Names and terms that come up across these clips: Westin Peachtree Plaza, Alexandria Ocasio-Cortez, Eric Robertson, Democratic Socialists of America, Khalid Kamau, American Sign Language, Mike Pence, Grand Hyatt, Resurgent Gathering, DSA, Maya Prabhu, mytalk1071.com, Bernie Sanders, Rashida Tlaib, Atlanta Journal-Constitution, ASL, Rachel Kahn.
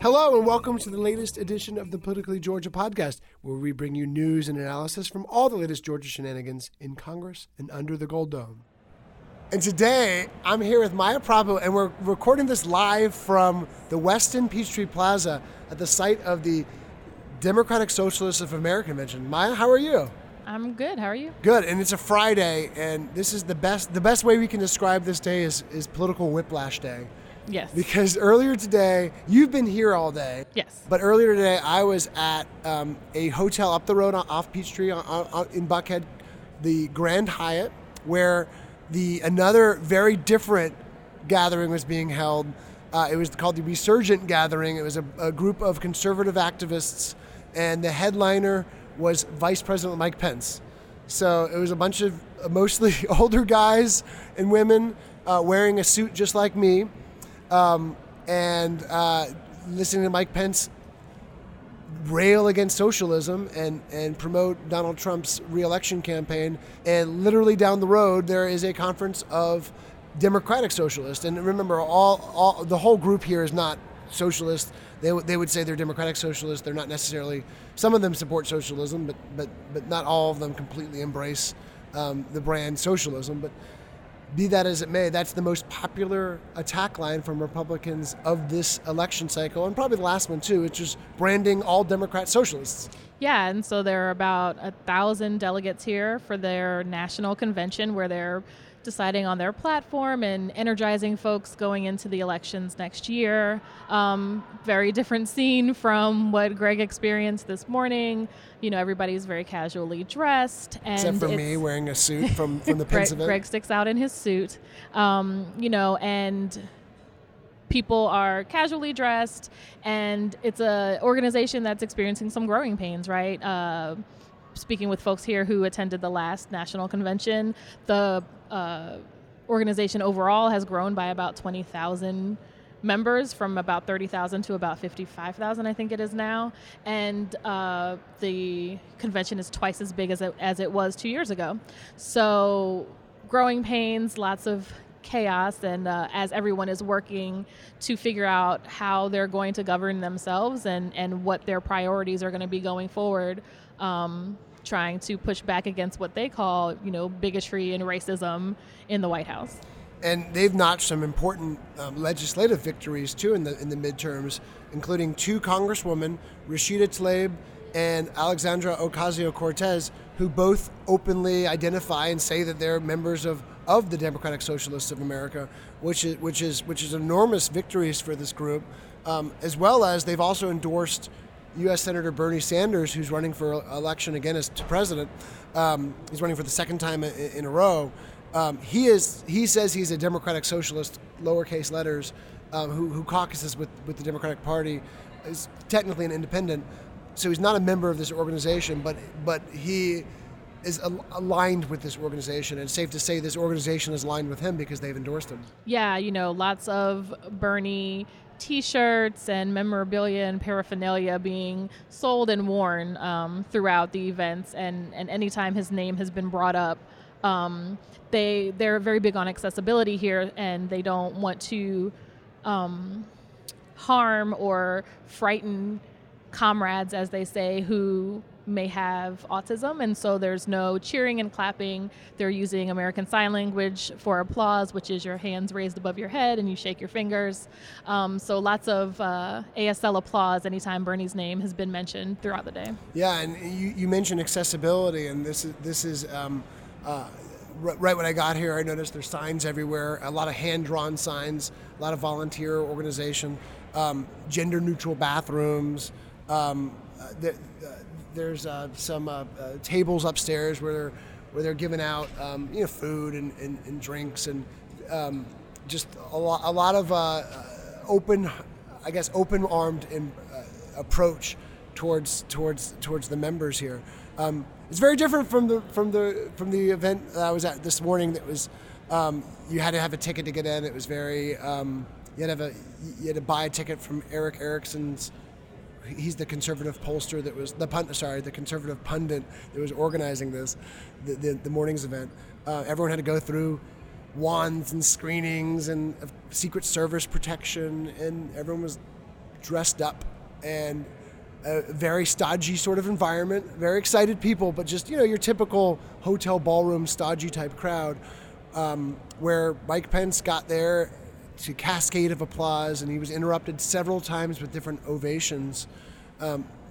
Hello and welcome to the latest edition of the Politically Georgia podcast, where we bring you news and analysis from all the latest Georgia shenanigans in Congress and under the Gold Dome. And today, I'm here with Maya Prabhu, and we're recording this live from the Westin Peachtree Plaza at the site of the Democratic Socialists of America convention. Maya, how are you? I'm good. How are you? Good. And it's a Friday, and this is the best way we can describe this day is political whiplash day. Yes. Because earlier today, you've been here all day. Yes. But earlier today, I was at a hotel up the road off Peachtree in Buckhead, the Grand Hyatt, where another very different gathering was being held. It was called the Resurgent Gathering. It was a group of conservative activists, and the headliner was Vice President Mike Pence. So it was a bunch of mostly older guys and women wearing a suit just like me. And listening to Mike Pence rail against socialism and promote Donald Trump's re-election campaign. And literally down the road, there is a conference of Democratic Socialists. And remember, all the whole group here is not socialist. They would say they're Democratic Socialists. They're not necessarily. Some of them support socialism, but not all of them completely embrace the brand socialism. But be that as it may, that's the most popular attack line from Republicans of this election cycle, and probably the last one too, which is branding all Democrat socialists. Yeah, and so there are about 1,000 delegates here for their national convention, where they're deciding on their platform and energizing folks going into the elections next year. Very different scene from what Greg experienced this morning. You know, everybody's very casually dressed. And except for me wearing a suit from the Pence event. Greg sticks out in his suit, and people are casually dressed. And it's an organization that's experiencing some growing pains, right? Speaking with folks here who attended the last national convention, the organization overall has grown by about 20,000 members, from about 30,000 to about 55,000, I think it is now. And the convention is twice as big as it was 2 years ago. So growing pains, lots of chaos, and as everyone is working to figure out how they're going to govern themselves and what their priorities are going to be going forward, trying to push back against what they call, bigotry and racism in the White House. And they've notched some important legislative victories too in the midterms, including two congresswomen, Rashida Tlaib and Alexandria Ocasio-Cortez, who both openly identify and say that they're members of the Democratic Socialists of America, which is enormous victories for this group, as well as they've also endorsed U.S. Senator Bernie Sanders, who's running for election again as president. He's running for the second time in a row. He says he's a Democratic Socialist, lowercase letters, who caucuses with the Democratic Party. Is technically an independent, so he's not a member of this organization, but he is aligned with this organization, and it's safe to say this organization is aligned with him because they've endorsed him. Yeah, lots of Bernie T-shirts and memorabilia and paraphernalia being sold and worn throughout the events, and anytime his name has been brought up, they're very big on accessibility here, and they don't want to harm or frighten comrades, as they say, who may have autism, and so there's no cheering and clapping. They're using American Sign Language for applause, which is your hands raised above your head and you shake your fingers. So lots of ASL applause anytime Bernie's name has been mentioned throughout the day. Yeah, and you mentioned accessibility, and this is right when I got here, I noticed there's signs everywhere, a lot of hand-drawn signs, a lot of volunteer organization, gender-neutral bathrooms. There's some tables upstairs where they're giving out food and drinks and just a lot of open-armed and approach towards the members here. It's very different from the event that I was at this morning. That was you had to have a ticket to get in. It was very you had to buy a ticket from Eric Erickson's. He's the conservative pollster that was the conservative pundit that was organizing this, the morning's event. Everyone had to go through wands and screenings and Secret Service protection, and everyone was dressed up and a very stodgy sort of environment. Very excited people, but just your typical hotel ballroom stodgy type crowd, where Mike Pence got there to cascade of applause, and he was interrupted several times with different ovations,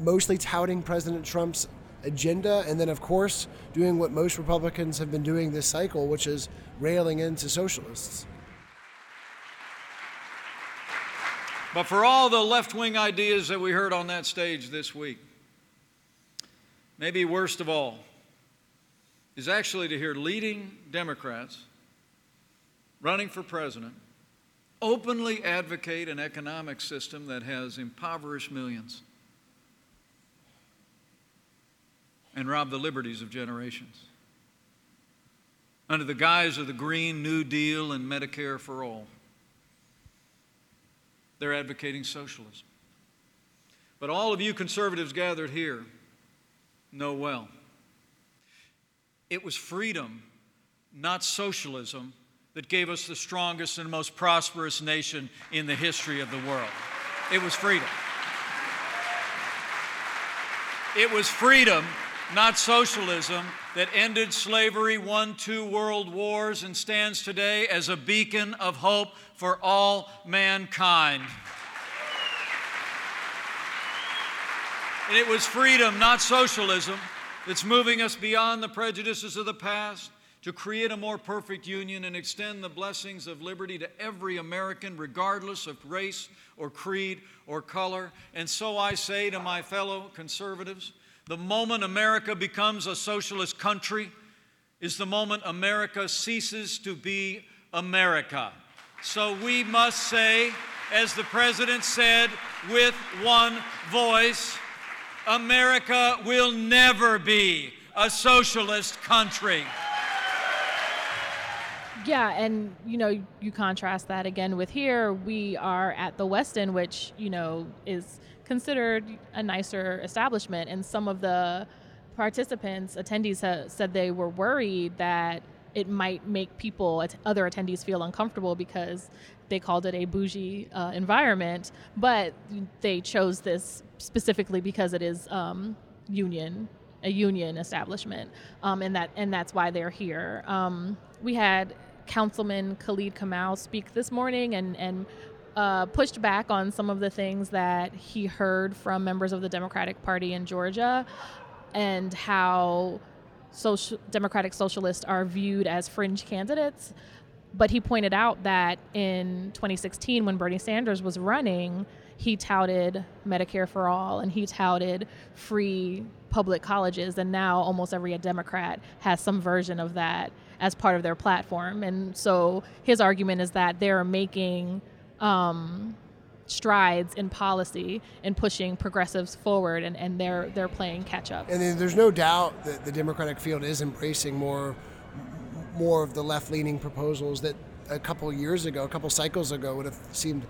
mostly touting President Trump's agenda, and then of course doing what most Republicans have been doing this cycle, which is railing into socialists. But for all the left-wing ideas that we heard on that stage this week, maybe worst of all is actually to hear leading Democrats running for president openly advocate an economic system that has impoverished millions and robbed the liberties of generations under the guise of the Green New Deal and Medicare for all. They're advocating socialism. But all of you conservatives gathered here know well, it was freedom, not socialism, that gave us the strongest and most prosperous nation in the history of the world. It was freedom. It was freedom, not socialism, that ended slavery, won 2 world wars, and stands today as a beacon of hope for all mankind. And it was freedom, not socialism, that's moving us beyond the prejudices of the past to create a more perfect union and extend the blessings of liberty to every American, regardless of race or creed or color. And so I say to my fellow conservatives, the moment America becomes a socialist country is the moment America ceases to be America. So we must say, as the president said, with one voice, America will never be a socialist country. Yeah, and you contrast that again with here. We are at the Westin, which is considered a nicer establishment, and some of the attendees said they were worried that it might make other attendees feel uncomfortable because they called it a bougie environment, but they chose this specifically because it is a union establishment, and that's why they're here. We had Councilman Khalid Kamau speak this morning and pushed back on some of the things that he heard from members of the Democratic Party in Georgia and how Democratic Socialists are viewed as fringe candidates. But he pointed out that in 2016, when Bernie Sanders was running, he touted Medicare for all and he touted free public colleges, and now almost every Democrat has some version of that as part of their platform. And so his argument is that they're making strides in policy and pushing progressives forward, and they're playing catch up. And there's no doubt that the Democratic field is embracing more of the left-leaning proposals that a couple cycles ago would have seemed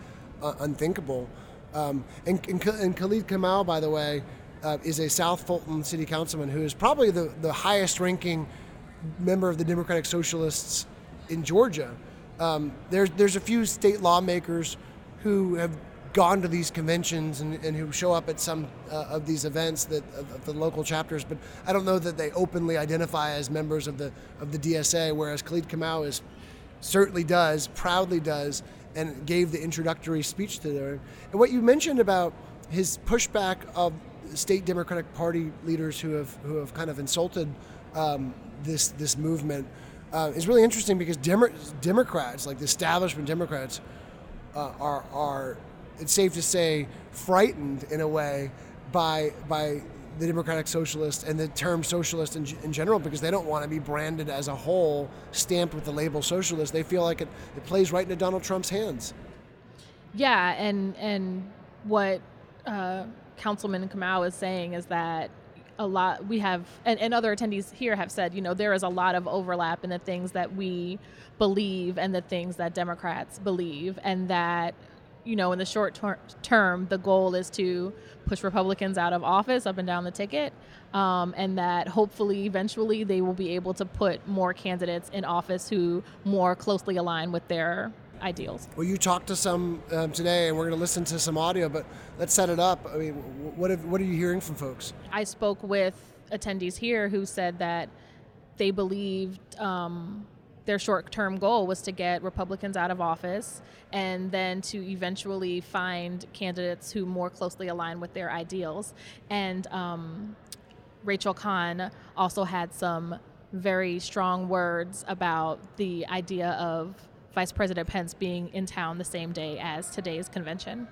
unthinkable. And Khalid Kamau, by the way, is a South Fulton city councilman who is probably the highest ranking member of the Democratic Socialists in Georgia. There's a few state lawmakers who have gone to these conventions and who show up at some of these events that of the local chapters, but I don't know that they openly identify as members of the DSA, whereas Khalid Kamau is certainly does, proudly does, and gave the introductory speech to them. And what you mentioned about his pushback of state Democratic Party leaders who have kind of insulted this movement is really interesting, because Democrats, like the establishment Democrats, are it's safe to say frightened in a way by the Democratic Socialists and the term socialist in general, because they don't want to be branded as a whole, stamped with the label socialist. They feel like it plays right into Donald Trump's hands. Yeah, and what Councilman Kamau is saying is that a lot we have, and other attendees here have said, you know, there is a lot of overlap in the things that we believe and the things that Democrats believe, and that, you know, in the short term, the goal is to push Republicans out of office, up and down the ticket, and that hopefully, eventually, they will be able to put more candidates in office who more closely align with their ideals. Well, you talked to some today, and we're going to listen to some audio, but let's set it up. I mean, what are you hearing from folks? I spoke with attendees here who said that they believed their short-term goal was to get Republicans out of office and then to eventually find candidates who more closely align with their ideals. And Rachel Kahn also had some very strong words about the idea of Vice President Pence being in town the same day as today's convention.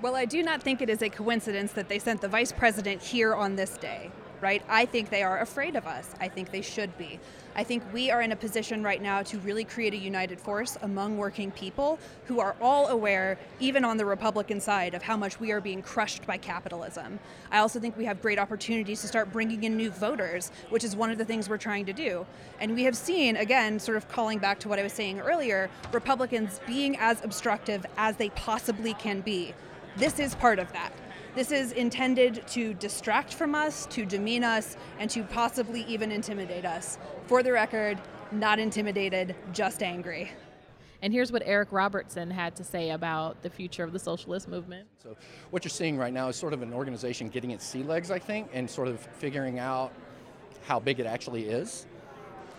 Well, I do not think it is a coincidence that they sent the Vice President here on this day. Right? I think they are afraid of us. I think they should be. I think we are in a position right now to really create a united force among working people who are all aware, even on the Republican side, of how much we are being crushed by capitalism. I also think we have great opportunities to start bringing in new voters, which is one of the things we're trying to do. And we have seen, again, sort of calling back to what I was saying earlier, Republicans being as obstructive as they possibly can be. This is part of that. This is intended to distract from us, to demean us, and to possibly even intimidate us. For the record, not intimidated, just angry. And here's what Eric Robertson had to say about the future of the socialist movement. So what you're seeing right now is sort of an organization getting its sea legs, I think, and sort of figuring out how big it actually is,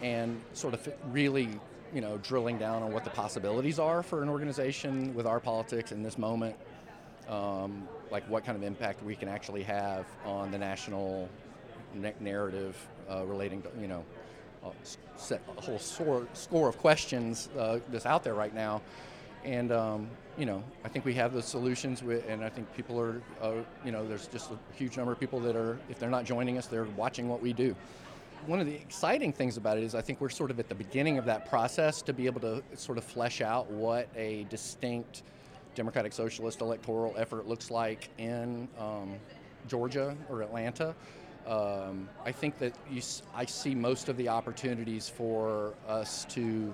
and sort of really, you know, drilling down on what the possibilities are for an organization with our politics in this moment. Like what kind of impact we can actually have on the national narrative relating to, you know, a whole score of questions that's out there right now. And, you know, I think we have the solutions, and I think people are, you know, there's just a huge number of people that are, if they're not joining us, they're watching what we do. One of the exciting things about it is I think we're sort of at the beginning of that process to be able to sort of flesh out what a distinct Democratic Socialist electoral effort looks like in Georgia or Atlanta. I think that I see most of the opportunities for us to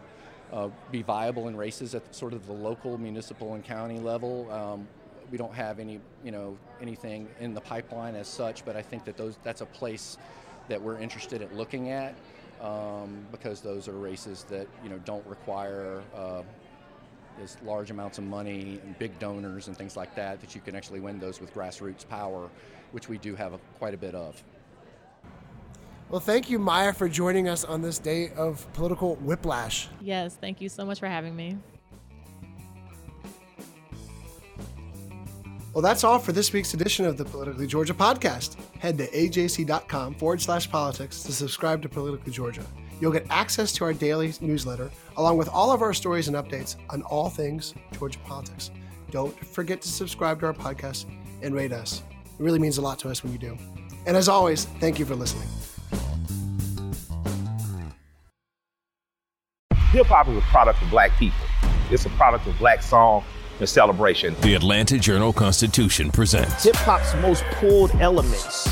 be viable in races at sort of the local, municipal, and county level. We don't have any, you know, anything in the pipeline as such, but I think that that's a place that we're interested in looking at because those are races that, you know, don't require There's large amounts of money and big donors and things like that, that you can actually win those with grassroots power, which we do have quite a bit of. Well, thank you, Maya, for joining us on this day of political whiplash. Yes, thank you so much for having me. Well, that's all for this week's edition of the Politically Georgia podcast. Head to ajc.com/politics to subscribe to Politically Georgia. You'll get access to our daily newsletter, along with all of our stories and updates on all things Georgia politics. Don't forget to subscribe to our podcast and rate us. It really means a lot to us when you do. And as always, thank you for listening. Hip-hop is a product of black people. It's a product of black song and celebration. The Atlanta Journal-Constitution presents hip-hop's most pulled elements